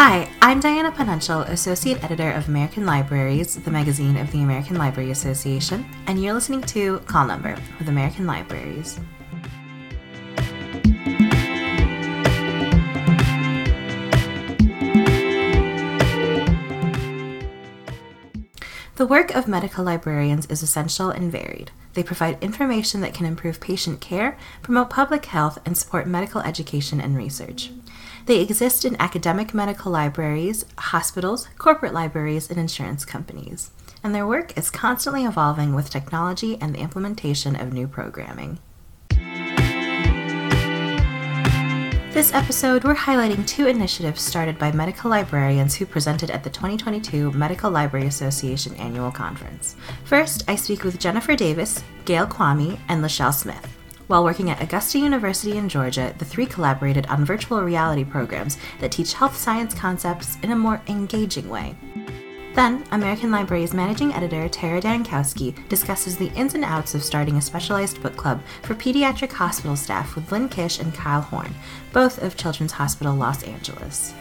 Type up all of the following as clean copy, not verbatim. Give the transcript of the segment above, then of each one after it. Hi, I'm Diana Panuncial, Associate Editor of American Libraries, the magazine of the American Library Association, and you're listening to Call Number with American Libraries. The work of medical librarians is essential and varied. They provide information that can improve patient care, promote public health, and support medical education and research. They exist in academic medical libraries, hospitals, corporate libraries, and insurance companies. And their work is constantly evolving with technology and the implementation of new programming. This episode, we're highlighting two initiatives started by medical librarians who presented at the 2022 Medical Library Association Annual Conference. First, I speak with Jennifer Davis, Gail Kwame, and LaShelle Smith. While working at Augusta University in Georgia, the three collaborated on virtual reality programs that teach health science concepts in a more engaging way. Then, American Library's Managing Editor Tara Dankowski discusses the ins and outs of starting a specialized book club for pediatric hospital staff with Lynn Kish and Kyle Horn, both of Children's Hospital Los Angeles.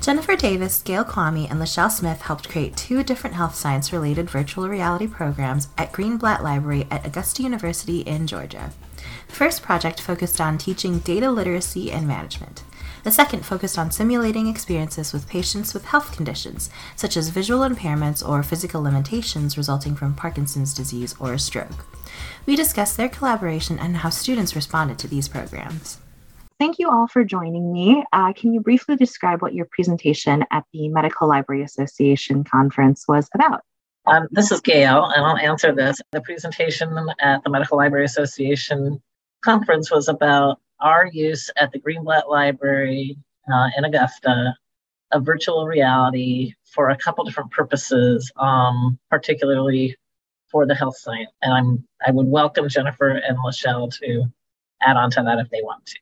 Jennifer Davis, Gail Kwame, and LaShelle Smith helped create two different health science-related virtual reality programs at Greenblatt Library at Augusta University in Georgia. The first project focused on teaching data literacy and management. The second focused on simulating experiences with patients with health conditions, such as visual impairments or physical limitations resulting from Parkinson's disease or a stroke. We discussed their collaboration and how students responded to these programs. Thank you all for joining me. Can you briefly describe what your presentation at the Medical Library Association conference was about? This is Gail, and I'll answer this. The presentation at the Medical Library Association conference was about our use at the Greenblatt Library in Augusta of virtual reality for a couple different purposes, particularly for the health science. And I would welcome Jennifer and LaShelle to add on to that if they want to.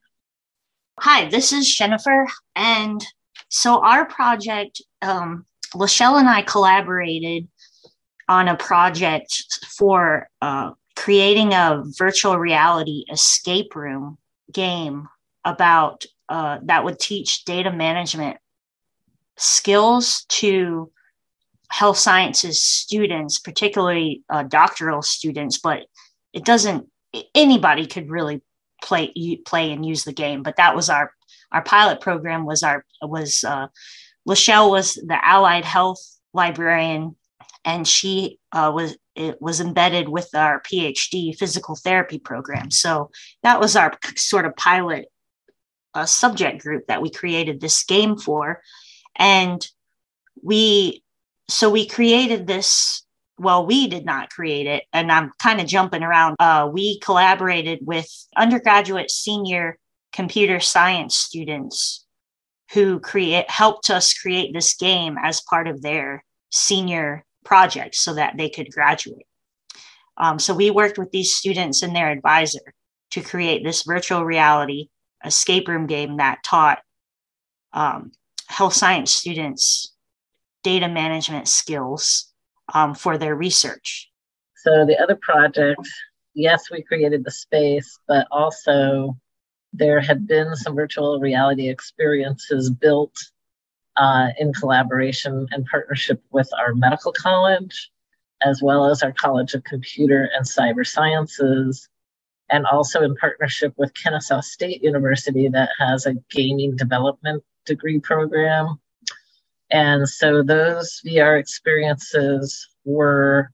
Hi, this is Jennifer, and so our project, LaShelle and I collaborated on a project for creating a virtual reality escape room game about that would teach data management skills to health sciences students, particularly doctoral students, but it doesn't, anybody could really play and use the game, but that was our pilot program. LaShelle was the allied health librarian, and she was embedded with our PhD physical therapy program. So that was our sort of pilot subject group that we created this game for, and we created this. Well, we did not create it, and I'm kind of jumping around. We collaborated with undergraduate senior computer science students who helped us create this game as part of their senior project so that they could graduate. So we worked with these students and their advisor to create this virtual reality escape room game that taught health science students data management skills for their research. So the other project, yes, we created the space, but also there had been some virtual reality experiences built in collaboration and partnership with our medical college, as well as our College of Computer and Cyber Sciences, and also in partnership with Kennesaw State University that has a gaming development degree program. And so those VR experiences were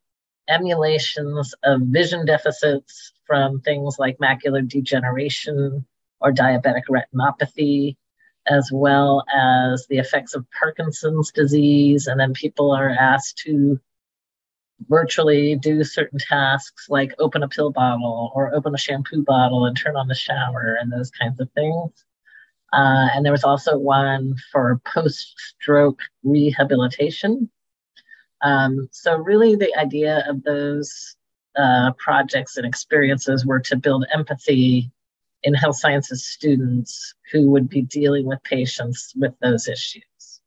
emulations of vision deficits from things like macular degeneration or diabetic retinopathy, as well as the effects of Parkinson's disease. And then people are asked to virtually do certain tasks like open a pill bottle or open a shampoo bottle and turn on the shower and those kinds of things. And there was also one for post-stroke rehabilitation. So really the idea of those projects and experiences were to build empathy in health sciences students who would be dealing with patients with those issues.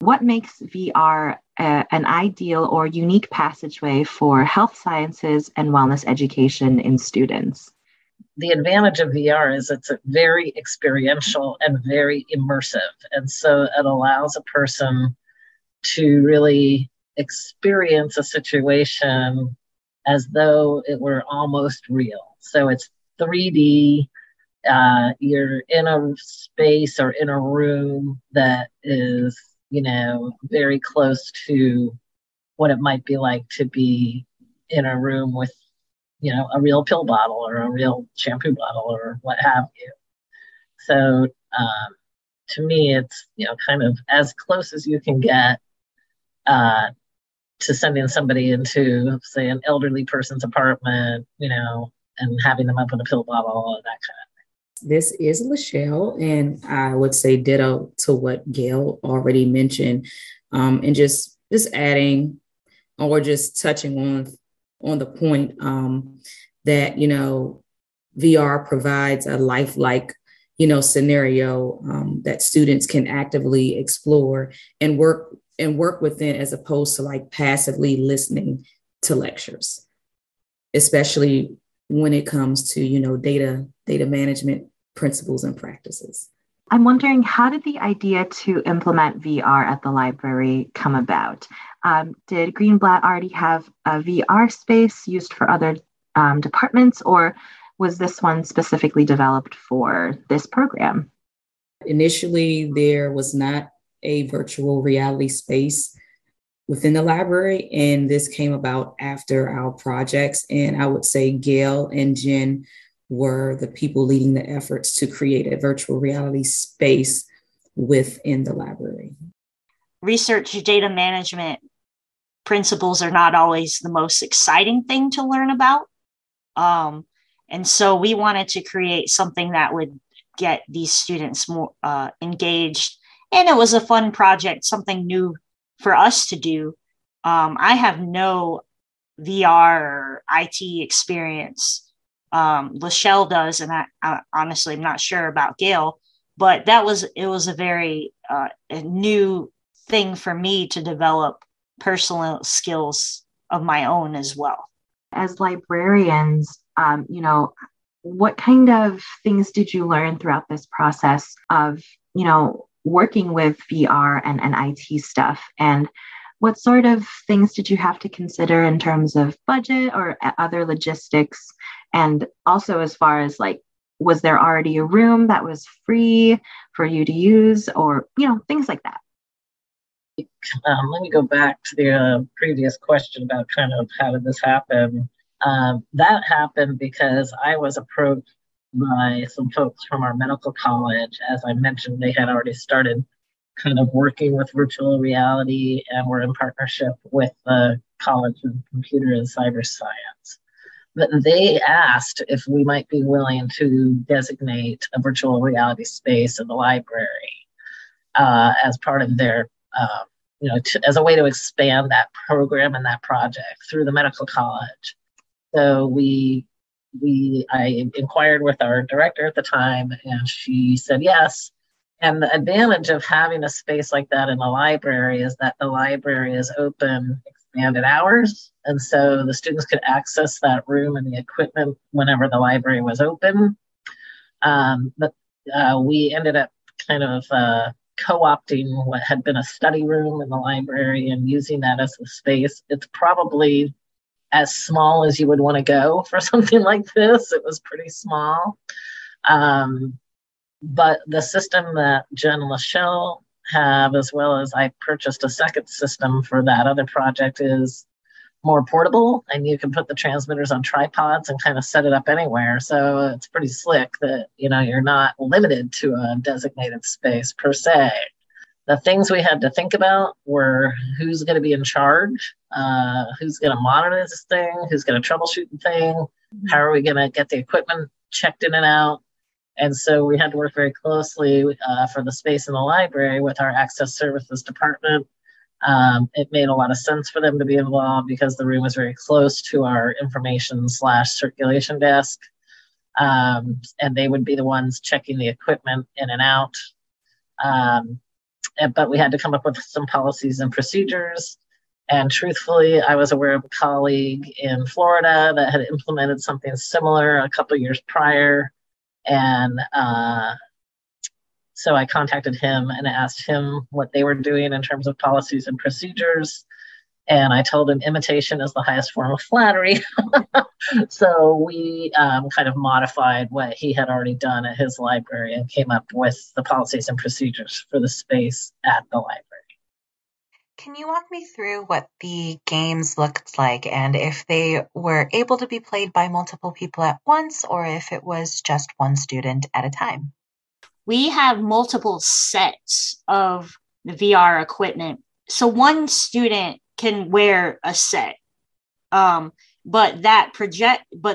What makes VR an ideal or unique passageway for health sciences and wellness education in students. The advantage of VR is it's very experiential and very immersive. And so it allows a person to really experience a situation as though it were almost real. So it's 3D. You're in a space or in a room that is, you know, very close to what it might be like to be in a room with, you know, a real pill bottle or a real shampoo bottle or what have you. So to me, it's, you know, kind of as close as you can get to sending somebody into, say, an elderly person's apartment, you know, and having them up in a pill bottle and that kind of thing. This is LaShelle, and I would say ditto to what Gail already mentioned, and just adding or just touching on the point that, you know, VR provides a lifelike, you know, scenario that students can actively explore and work within, as opposed to like passively listening to lectures, especially when it comes to, you know, data management principles and practices. I'm wondering, how did the idea to implement VR at the library come about? Did Greenblatt already have a VR space used for other departments, or was this one specifically developed for this program? Initially, there was not a virtual reality space within the library, and this came about after our projects. And I would say Gail and Jen were the people leading the efforts to create a virtual reality space within the library. Research data management principles are not always the most exciting thing to learn about. And so we wanted to create something that would get these students more engaged. And it was a fun project, something new for us to do. I have no VR or IT experience. LaShelle does, and I honestly am not sure about Gail, but it was a very new thing for me to develop personal skills of my own as well. As librarians, you know, what kind of things did you learn throughout this process of, you know, working with VR and IT stuff? And what sort of things did you have to consider in terms of budget or other logistics? And also, as far as like, was there already a room that was free for you to use, or, you know, things like that? Let me go back to the previous question about kind of how did this happen? That happened because I was approached by some folks from our medical college. As I mentioned, they had already started kind of working with virtual reality and were in partnership with the College of Computer and Cyber Science. But they asked if we might be willing to designate a virtual reality space in the library as part of their, you know, as a way to expand that program and that project through the medical college. So I inquired with our director at the time, and she said yes. And the advantage of having a space like that in a library is that the library is open expanded hours. And so the students could access that room and the equipment whenever the library was open. But we ended up kind of co-opting what had been a study room in the library and using that as a space. It's probably as small as you would want to go for something like this. It was pretty small. But the system that Jen and LaShelle have, as well as I purchased a second system for that other project, is more portable, and you can put the transmitters on tripods and kind of set it up anywhere. So it's pretty slick that, you know, you're not limited to a designated space per se. The things we had to think about were who's going to be in charge, who's going to monitor this thing, who's going to troubleshoot the thing, how are we going to get the equipment checked in and out. And so we had to work very closely for the space in the library with our access services department. It made a lot of sense for them to be involved because the room was very close to our information/circulation desk. And they would be the ones checking the equipment in and out. But we had to come up with some policies and procedures And truthfully, I was aware of a colleague in Florida that had implemented something similar a couple years prior. And so I contacted him and asked him what they were doing in terms of policies and procedures. And I told him imitation is the highest form of flattery. So we kind of modified what he had already done at his library and came up with the policies and procedures for the space at the library. Can you walk me through what the games looked like and if they were able to be played by multiple people at once or if it was just one student at a time? We have multiple sets of the VR equipment. So one student can wear a set, but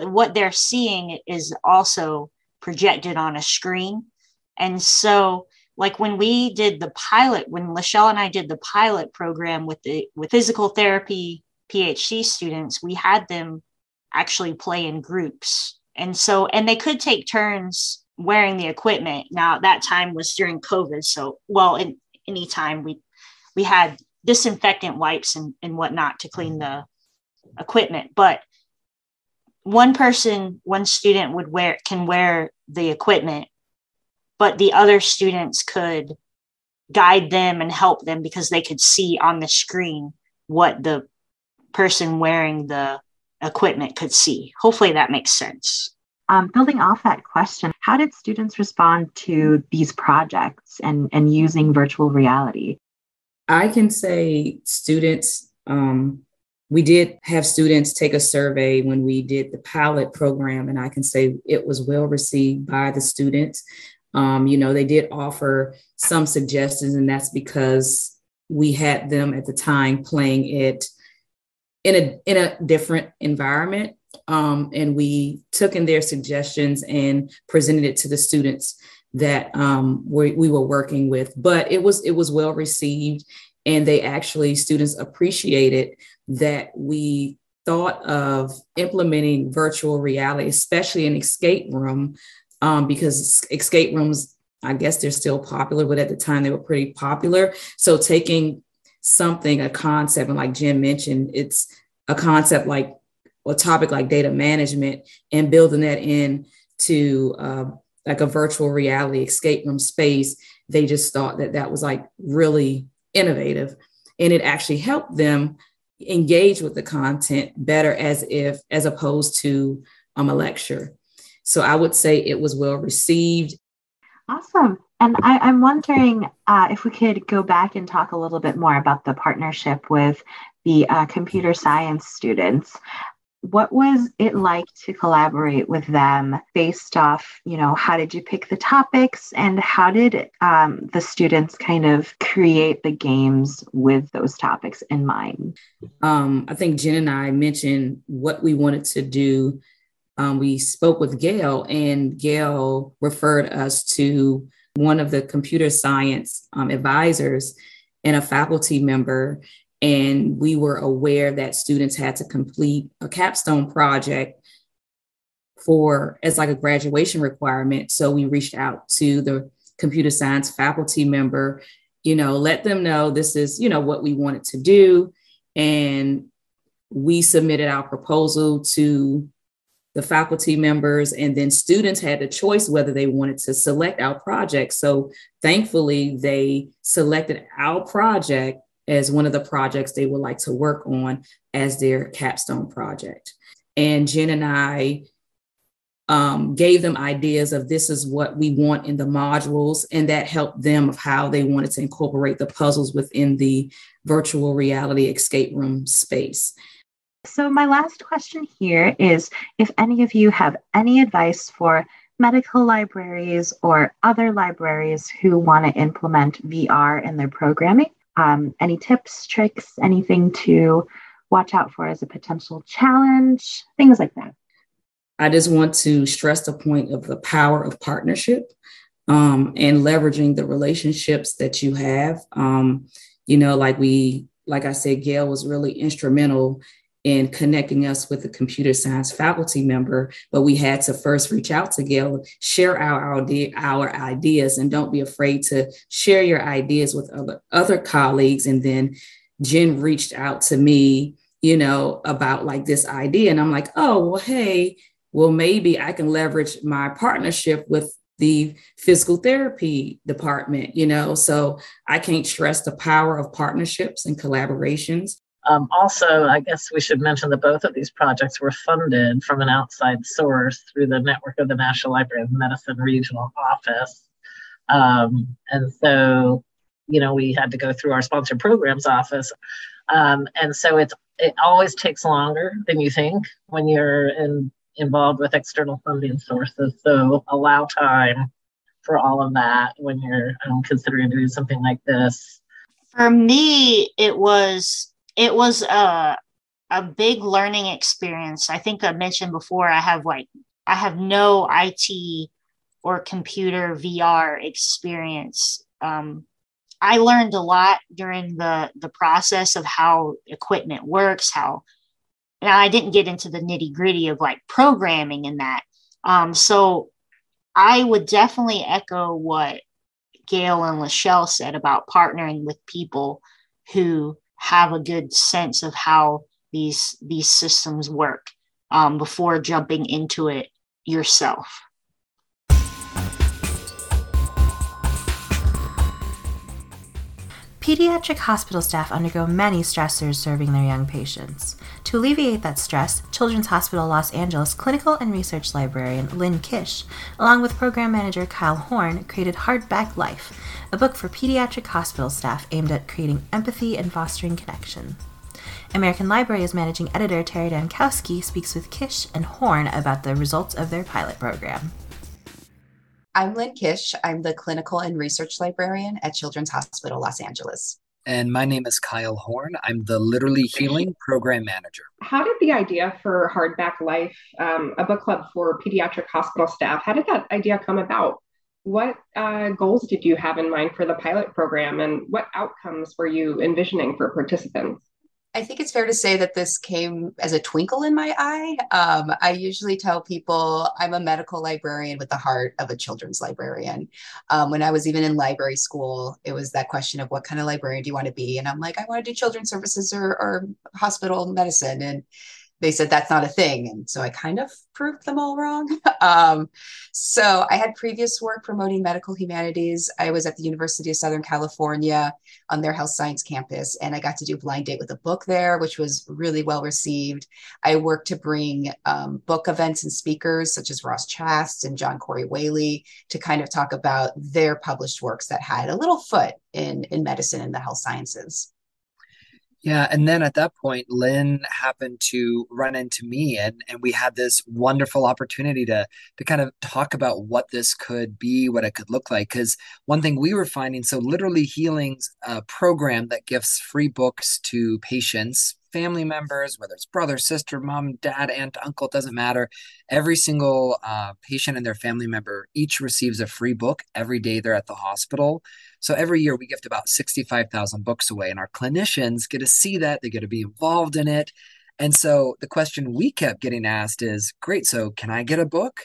what they're seeing is also projected on a screen. And so like when we did the pilot, when LaShelle and I did the pilot program with physical therapy PhD students, we had them actually play in groups. And they could take turns wearing the equipment. Now that time was during COVID. So, any time we had disinfectant wipes and whatnot to clean the equipment, but one student can wear the equipment, but the other students could guide them and help them because they could see on the screen what the person wearing the equipment could see. Hopefully that makes sense. Building off that question, how did students respond to these projects and using virtual reality? I can say students, we did have students take a survey when we did the pilot program, and I can say it was well received by the students. They did offer some suggestions, and that's because we had them at the time playing it in a different environment. And we took in their suggestions and presented it to the students that we were working with. But it was well received, and students appreciated that we thought of implementing virtual reality, especially in escape room. Because escape rooms, I guess they're still popular, but at the time they were pretty popular. So taking a concept, and like Jen mentioned, it's a concept like a topic like data management, and building that in to like a virtual reality escape room space. They just thought that was like really innovative, and it actually helped them engage with the content better as opposed to a lecture. So I would say it was well received. Awesome. And I'm wondering if we could go back and talk a little bit more about the partnership with the computer science students. What was it like to collaborate with them based off, how did you pick the topics and how did the students kind of create the games with those topics in mind? I think Jen and I mentioned what we wanted to do. We spoke with Gail, and Gail referred us to one of the computer science advisors and a faculty member. And we were aware that students had to complete a capstone project as like a graduation requirement. So we reached out to the computer science faculty member, let them know this is, what we wanted to do. And we submitted our proposal to the faculty members, and then students had the choice whether they wanted to select our project. So thankfully, they selected our project as one of the projects they would like to work on as their capstone project. And Jen and I gave them ideas of this is what we want in the modules, and that helped them of how they wanted to incorporate the puzzles within the virtual reality escape room space. So my last question here is if any of you have any advice for medical libraries or other libraries who want to implement VR in their programming, any tips, tricks, anything to watch out for as a potential challenge, things like that. I just want to stress the point of the power of partnership and leveraging the relationships that you have. Like I said, Gail was really instrumental in connecting us with a computer science faculty member, but we had to first reach out to Gail, share our ideas, and don't be afraid to share your ideas with other colleagues, and then Jen reached out to me, you know, about like this idea. And I'm like, oh, well, hey, well, maybe I can leverage my partnership with the physical therapy department, you know, so I can't stress the power of partnerships and collaborations. Also, I guess we should mention that both of these projects were funded from an outside source through the network of the National Library of Medicine Regional Office. And so, you know, we had to go through our sponsor programs office. And so it always takes longer than you think when you're involved with external funding sources. So allow time for all of that when you're considering doing something like this. For me, it was a big learning experience. I think I mentioned before, I have no IT or computer VR experience. I learned a lot during the process of how equipment works, now I didn't get into the nitty gritty of like programming and that. So I would definitely echo what Gail and LaShelle said about partnering with people who have a good sense of how these systems work before jumping into it yourself. Pediatric hospital staff undergo many stressors serving their young patients. To alleviate that stress, Children's Hospital Los Angeles clinical and research librarian Lynn Kish, along with program manager Kyle Horn, created Hardback Life, a book for pediatric hospital staff aimed at creating empathy and fostering connection. American Library's managing editor Tara Dankowski speaks with Kish and Horn about the results of their pilot program. I'm Lynn Kish. I'm the clinical and research librarian at Children's Hospital Los Angeles. And my name is Kyle Horn. I'm the Literally Healing program manager. How did the idea for Hardback Life, a book club for pediatric hospital staff, how did that idea come about? What goals did you have in mind for the pilot program, and what outcomes were you envisioning for participants? I think it's fair to say that this came as a twinkle in my eye. I usually tell people I'm a medical librarian with the heart of a children's librarian. When I was even in library school, it was that question of what kind of librarian do you want to be? And I'm like, I want to do children's services or hospital medicine. And they said, that's not a thing. And so I kind of proved them all wrong. So I had previous work promoting medical humanities. I was at the University of Southern California on their health science campus, and I got to do Blind Date with a Book there, which was really well received. I worked to bring book events and speakers such as Ross Chast and John Corey Whaley to kind of talk about their published works that had a little foot in medicine and the health sciences. Yeah. And then at that point, Lynn happened to run into me and we had this wonderful opportunity to kind of talk about what this could be, what it could look like. Because one thing we were finding, so Literally Healing's program that gives free books to patients, family members, whether it's brother, sister, mom, dad, aunt, uncle, doesn't matter. Every single patient and their family member each receives a free book every day they're at the hospital. So every year we gift about 65,000 books away, and our clinicians get to see that. They get to be involved in it. And so the question we kept getting asked is, great, so can I get a book?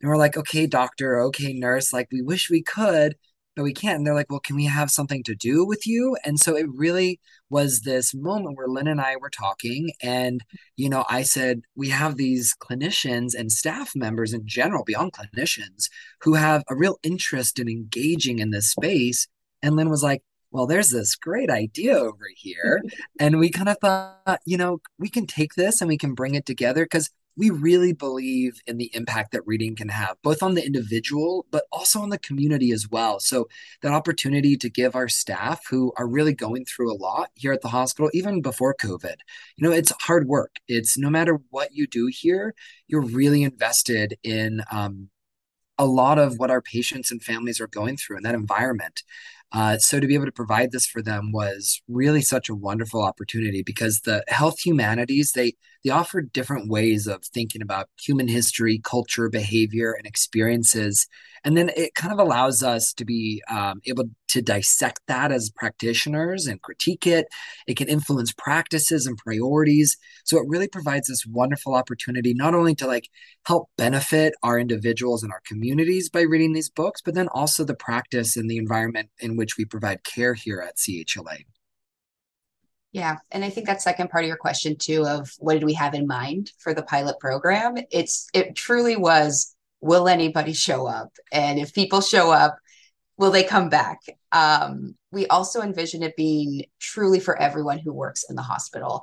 And we're like, okay, doctor, okay, nurse, like we wish we could, but we can't. And they're like, well, can we have something to do with you? And so it really was this moment where Lynn and I were talking, and, you know, I said, we have these clinicians and staff members in general, beyond clinicians, who have a real interest in engaging in this space. And Lynn was like, well, there's this great idea over here. And we kind of thought, you know, we can take this and we can bring it together, because we really believe in the impact that reading can have, both on the individual, but also on the community as well. So that opportunity to give our staff, who are really going through a lot here at the hospital, even before COVID, you know, it's hard work. It's no matter what you do here, you're really invested in a lot of what our patients and families are going through in that environment. So to be able to provide this for them was really such a wonderful opportunity, because the health humanities, they offer different ways of thinking about human history, culture, behavior, and experiences. And then it kind of allows us to be able to dissect that as practitioners and critique it. It can influence practices and priorities. So it really provides this wonderful opportunity, not only to like help benefit our individuals and our communities by reading these books, but then also the practice and the environment in which we provide care here at CHLA. Yeah. And I think that second part of your question too, of what did we have in mind for the pilot program? It truly was, will anybody show up? And if people show up, will they come back? We also envision it being truly for everyone who works in the hospital.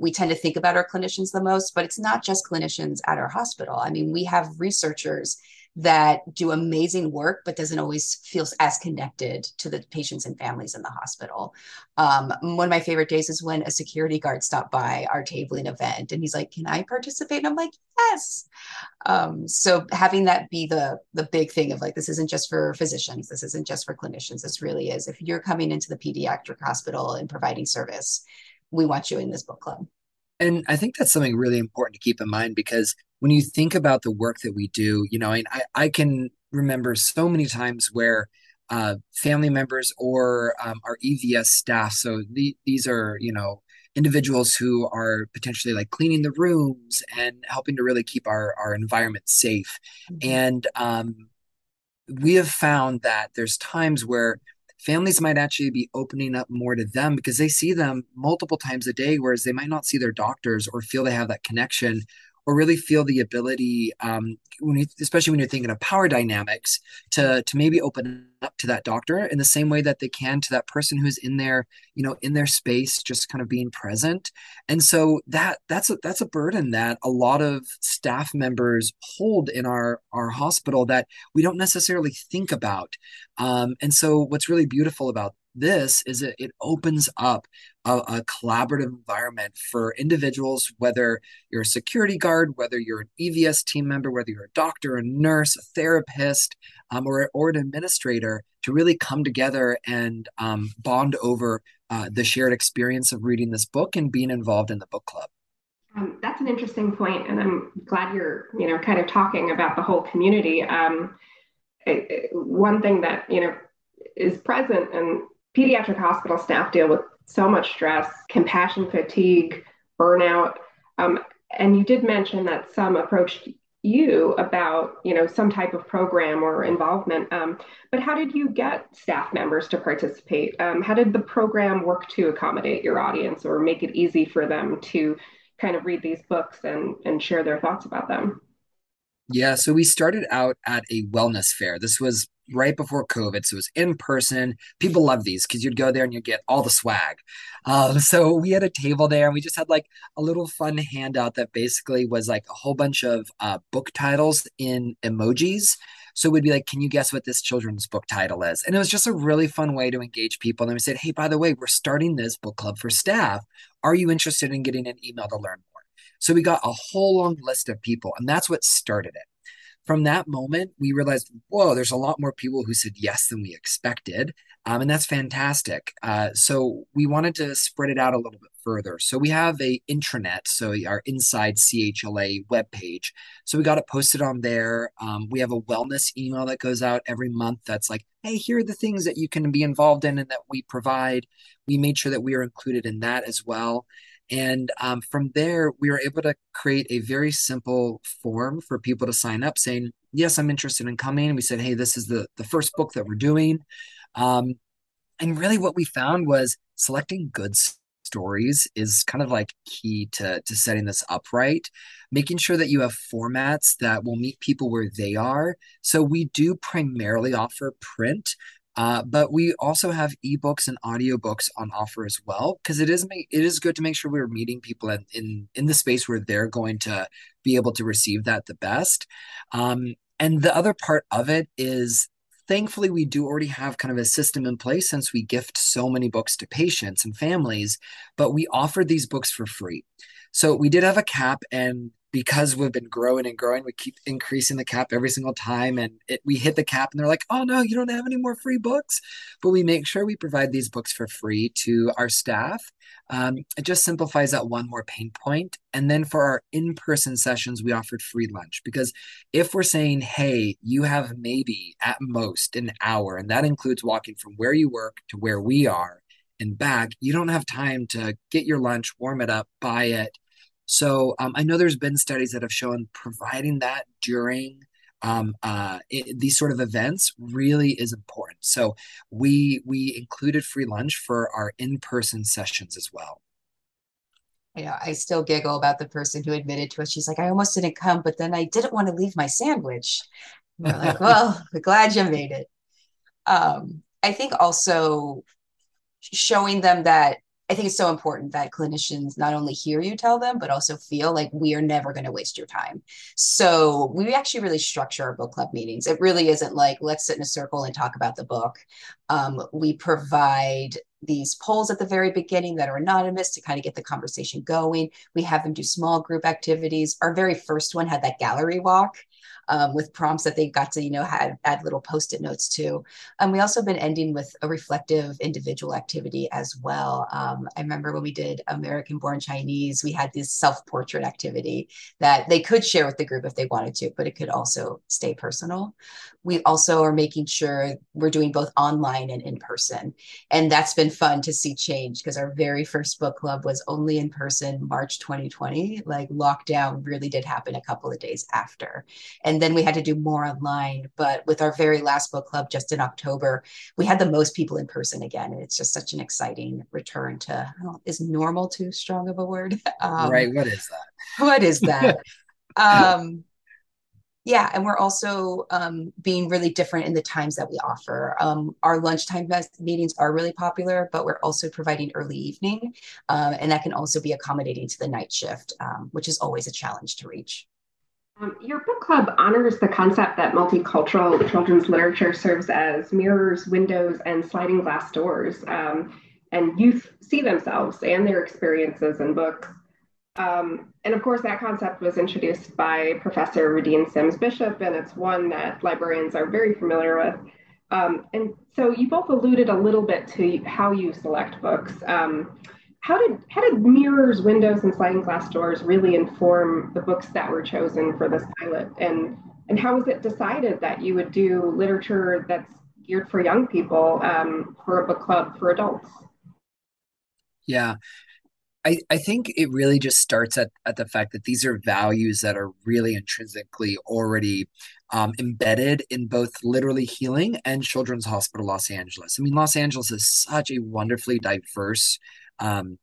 We tend to think about our clinicians the most, but it's not just clinicians at our hospital. I mean, we have researchers that do amazing work, but doesn't always feel as connected to the patients and families in the hospital. One of my favorite days is when a security guard stopped by our tabling event and he's like, can I participate? And I'm like, yes. So having that be the big thing of like, this isn't just for physicians, this isn't just for clinicians, this really is. If you're coming into the pediatric hospital and providing service, we want you in this book club. And I think that's something really important to keep in mind, because when you think about the work that we do, you know, and I can remember so many times where family members or our EVS staff, so these are, you know, individuals who are potentially like cleaning the rooms and helping to really keep our environment safe. Mm-hmm. And we have found that there's times where families might actually be opening up more to them because they see them multiple times a day, whereas they might not see their doctors or feel they have that connection or really feel the ability, especially when you're thinking of power dynamics, to maybe open up to that doctor in the same way that they can to that person who's in their, you know, in their space, just kind of being present. And so that's a burden that a lot of staff members hold in our hospital that we don't necessarily think about. And so what's really beautiful about this is it opens up a collaborative environment for individuals, whether you're a security guard, whether you're an EVS team member, whether you're a doctor, a nurse, a therapist, or an administrator, to really come together and bond over the shared experience of reading this book and being involved in the book club. That's an interesting point, and I'm glad you're kind of talking about the whole community. One thing that is present, and pediatric hospital staff deal with so much stress, compassion fatigue, burnout. And you did mention that some approached you about, some type of program or involvement. But how did you get staff members to participate? How did the program work to accommodate your audience or make it easy for them to kind of read these books and share their thoughts about them? Yeah, so we started out at a wellness fair. This was right before COVID. So it was in person. People love these because you'd go there and you'd get all the swag. So we had a table there and we just had like a little fun handout that basically was like a whole bunch of book titles in emojis. So we'd be like, can you guess what this children's book title is? And it was just a really fun way to engage people. And then we said, hey, by the way, we're starting this book club for staff. Are you interested in getting an email to learn more? So we got a whole long list of people, and that's what started it. From that moment, we realized, whoa, there's a lot more people who said yes than we expected. And that's fantastic. So we wanted to spread it out a little bit further. So we have a intranet, so our Inside CHLA webpage. So we got it posted on there. We have a wellness email that goes out every month that's like, hey, here are the things that you can be involved in and that we provide. We made sure that we are included in that as well. And from there, we were able to create a very simple form for people to sign up saying, yes, I'm interested in coming. And we said, hey, this is the first book that we're doing. And really what we found was selecting good stories is kind of like key to setting this up right, making sure that you have formats that will meet people where they are. So we do primarily offer print. But we also have ebooks and audiobooks on offer as well, because it is good to make sure we're meeting people in the space where they're going to be able to receive that the best. And the other part of it is, thankfully, we do already have kind of a system in place since we gift so many books to patients and families, but we offer these books for free. So we did have a cap, and because we've been growing and growing, we keep increasing the cap every single time. And we hit the cap and they're like, oh no, you don't have any more free books. But we make sure we provide these books for free to our staff. It just simplifies that one more pain point. And then for our in-person sessions, we offered free lunch, because if we're saying, hey, you have maybe at most an hour, and that includes walking from where you work to where we are and back, you don't have time to get your lunch, warm it up, buy it. So I know there's been studies that have shown providing that during these sort of events really is important. So we included free lunch for our in-person sessions as well. You know, I still giggle about the person who admitted to it. She's like, I almost didn't come, but then I didn't want to leave my sandwich. And we're like, well, we're glad you made it. I think also showing them that, I think it's so important that clinicians not only hear you tell them, but also feel like we are never going to waste your time. So we actually really structure our book club meetings. It really isn't like, let's sit in a circle and talk about the book. We provide these polls at the very beginning that are anonymous to kind of get the conversation going. We have them do small group activities. Our very first one had that gallery walk with prompts that they got to, you know, add little Post-it notes to. And we also been ending with a reflective individual activity as well. I remember when we did American Born Chinese, we had this self-portrait activity that they could share with the group if they wanted to, but it could also stay personal. We also are making sure we're doing both online and in person. And that's been fun to see change, because our very first book club was only in person, March 2020. Like, lockdown really did happen a couple of days after. And then we had to do more online. But with our very last book club just in October, we had the most people in person again. And it's just such an exciting return to, is normal too strong of a word? Right. What is that? What is that? Yeah. And we're also being really different in the times that we offer. Our lunchtime meetings are really popular, but we're also providing early evening. And that can also be accommodating to the night shift, which is always a challenge to reach. Your book club honors the concept that multicultural children's literature serves as mirrors, windows, and sliding glass doors. And youth see themselves and their experiences in books. And of course, that concept was introduced by Professor Rudine Sims Bishop, and it's one that librarians are very familiar with. And so you both alluded a little bit to how you select books. How did mirrors, windows, and sliding glass doors really inform the books that were chosen for this pilot? And how was it decided that you would do literature that's geared for young people for a book club for adults? Yeah. I think it really just starts at the fact that these are values that are really intrinsically already embedded in both Literally Healing and Children's Hospital Los Angeles. I mean, Los Angeles is such a wonderfully diverse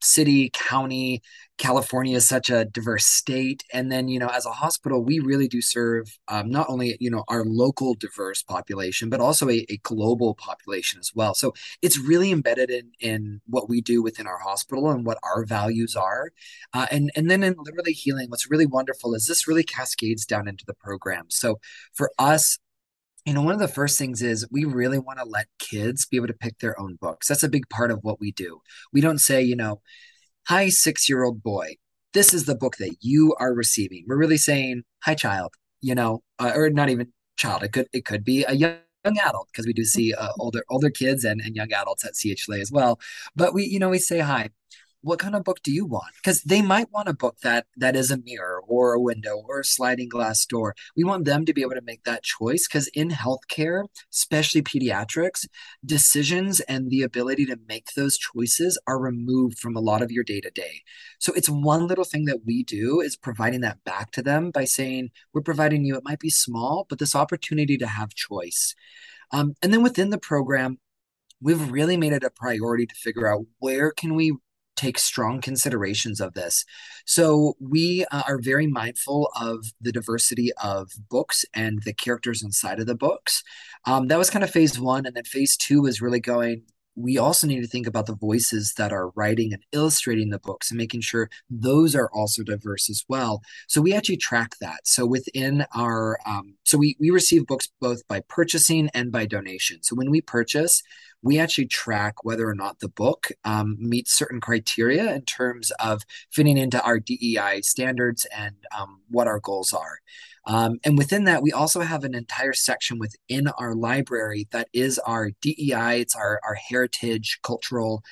city, county. California is such a diverse state. And then, you know, as a hospital, we really do serve not only, you know, our local diverse population, but also a global population as well. So it's really embedded in what we do within our hospital and what our values are. And then in Literally Healing, what's really wonderful is this really cascades down into the program. So for us, you know, one of the first things is we really want to let kids be able to pick their own books. That's a big part of what we do. We don't say, you know, hi, 6-year-old boy, this is the book that you are receiving. We're really saying, hi, child, you know, or not even child. It could be a young adult, because we do see older kids and young adults at CHLA as well. But we say, hi, what kind of book do you want? Because they might want a book that is a mirror or a window or a sliding glass door. We want them to be able to make that choice, because in healthcare, especially pediatrics, decisions and the ability to make those choices are removed from a lot of your day-to-day. So it's one little thing that we do is providing that back to them by saying, we're providing you, it might be small, but this opportunity to have choice. And then within the program, we've really made it a priority to figure out where can we take strong considerations of this. So we are very mindful of the diversity of books and the characters inside of the books. That was kind of phase one. And then phase two was really going, we also need to think about the voices that are writing and illustrating the books and making sure those are also diverse as well. So we actually track that. So within our, we receive books both by purchasing and by donation. So when we purchase, we actually track whether or not the book meets certain criteria in terms of fitting into our DEI standards and what our goals are. And within that, we also have an entire section within our library that is our DEI. It's our heritage cultural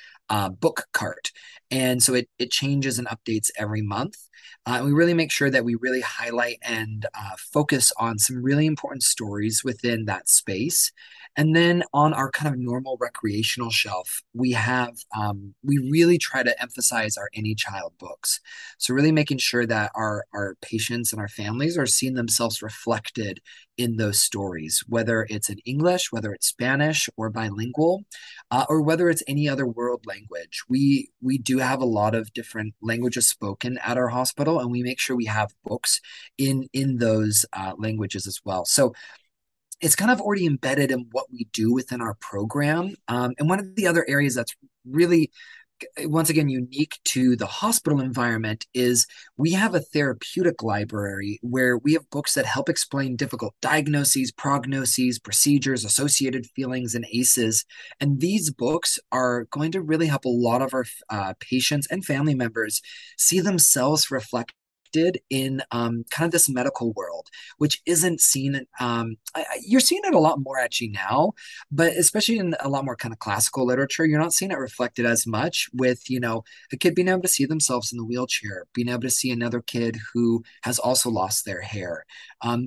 book cart. And so it changes and updates every month. And we really make sure that we really highlight and focus on some really important stories within that space. And then on our kind of normal recreational shelf, we have, we really try to emphasize our any child books. So really making sure that our patients and our families are seeing themselves reflected in those stories, whether it's in English, whether it's Spanish or bilingual, or whether it's any other world language. We do have a lot of different languages spoken at our hospital, and we make sure we have books in those languages as well. So it's kind of already embedded in what we do within our program. And one of the other areas that's really, once again, unique to the hospital environment is we have a therapeutic library where we have books that help explain difficult diagnoses, prognoses, procedures, associated feelings, and ACEs. And these books are going to really help a lot of our patients and family members see themselves reflected in kind of this medical world, which isn't seen. You're seeing it a lot more actually now, but especially in a lot more kind of classical literature, you're not seeing it reflected as much with, you know, a kid being able to see themselves in the wheelchair, being able to see another kid who has also lost their hair,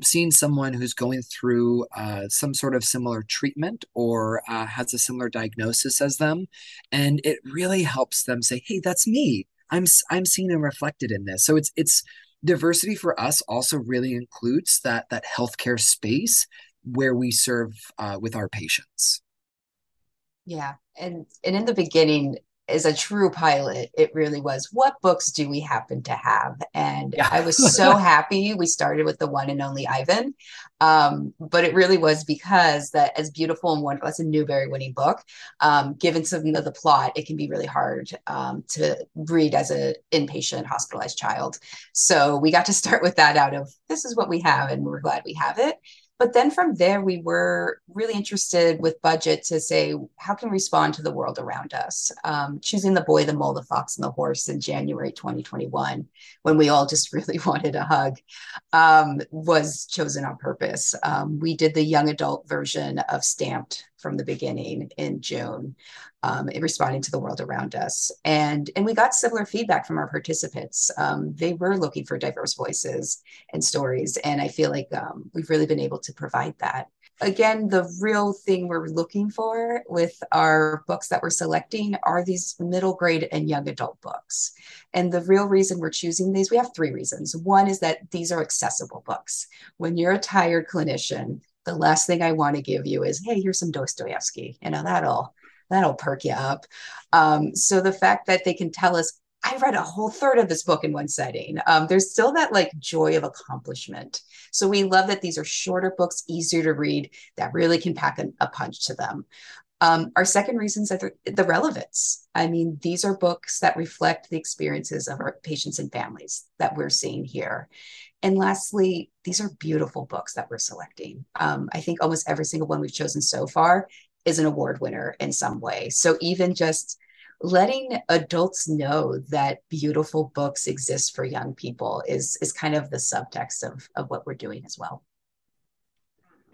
seeing someone who's going through some sort of similar treatment or has a similar diagnosis as them. And it really helps them say, hey, that's me. I'm seen and reflected in this. So it's diversity for us also really includes that healthcare space where we serve with our patients. Yeah. And in the beginning, as a true pilot, it really was, what books do we happen to have? And yeah. I was so happy we started with The One and Only Ivan. But it really was because that, as beautiful and wonderful, that's a Newbery-winning book. Given some of the plot, it can be really hard to read as an inpatient hospitalized child. So we got to start with that out of, this is what we have, and we're glad we have it. But then from there, we were really interested with budget to say, how can we respond to the world around us? Choosing The Boy, the Mole, the Fox and the Horse in January 2021, when we all just really wanted a hug, was chosen on purpose. We did the young adult version of Stamped from the Beginning in June, responding to the world around us. And we got similar feedback from our participants. They were looking for diverse voices and stories. And I feel like we've really been able to provide that. Again, the real thing we're looking for with our books that we're selecting are these middle grade and young adult books. And the real reason we're choosing these, we have three reasons. One is that these are accessible books. When you're a tired clinician, the last thing I want to give you is, hey, here's some Dostoevsky. You know, that'll perk you up. So the fact that they can tell us, I read a whole third of this book in one setting. There's still that like joy of accomplishment. So we love that these are shorter books, easier to read, that really can pack a punch to them. Our second reason is the relevance. I mean, these are books that reflect the experiences of our patients and families that we're seeing here. And lastly, these are beautiful books that we're selecting. I think almost every single one we've chosen so far is an award winner in some way. So even just letting adults know that beautiful books exist for young people is kind of the subtext of what we're doing as well.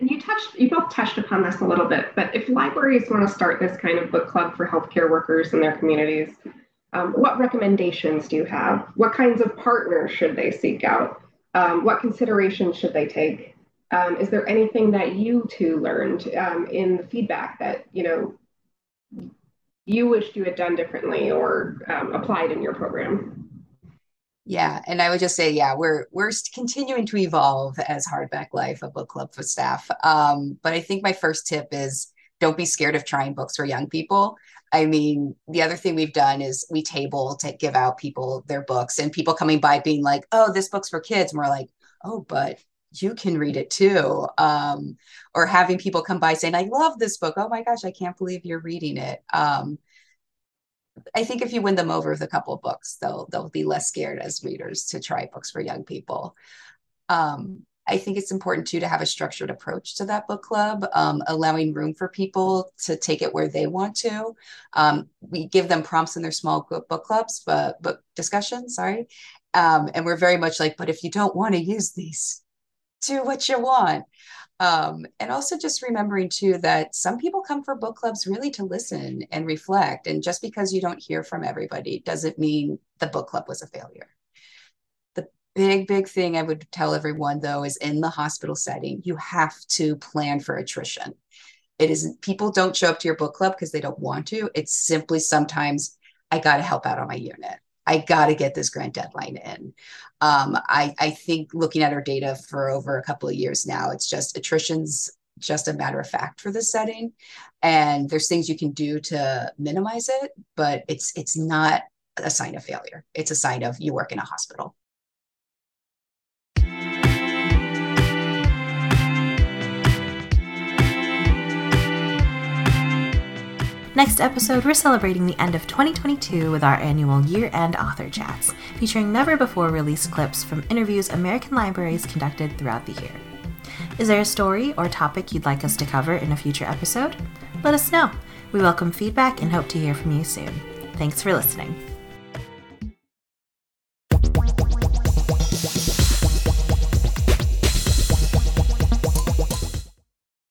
And you both touched upon this a little bit, but if libraries want to start this kind of book club for healthcare workers in their communities, what recommendations do you have? What kinds of partners should they seek out? What considerations should they take? Is there anything that you two learned in the feedback that, you know, you wished you had done differently or applied in your program? Yeah. And I would just say, yeah, we're continuing to evolve as Hardback Life, a book club for staff. But I think my first tip is don't be scared of trying books for young people. I mean, the other thing we've done is we table to give out people their books, and people coming by being like, oh, this book's for kids. And we're like, oh, but you can read it too. Or having people come by saying, I love this book. Oh my gosh, I can't believe you're reading it. I think if you win them over with a couple of books, they'll be less scared as readers to try books for young people. I think it's important too to have a structured approach to that book club, allowing room for people to take it where they want to. We give them prompts in their small book clubs, but book discussions, sorry. And we're very much like, but if you don't want to use these, do what you want. And also just remembering too, that some people come for book clubs really to listen and reflect. And just because you don't hear from everybody doesn't mean the book club was a failure. Big thing I would tell everyone though, is in the hospital setting, you have to plan for attrition. It isn't, people don't show up to your book club because they don't want to. It's simply sometimes I got to help out on my unit. I got to get this grant deadline in. I think looking at our data for over a couple of years now, it's just attrition's just a matter of fact for this setting. And there's things you can do to minimize it, but it's not a sign of failure. It's a sign of you work in a hospital. Next episode, we're celebrating the end of 2022 with our annual year-end author chats, featuring never-before-released clips from interviews American libraries conducted throughout the year. Is there a story or topic you'd like us to cover in a future episode? Let us know. We welcome feedback and hope to hear from you soon. Thanks for listening.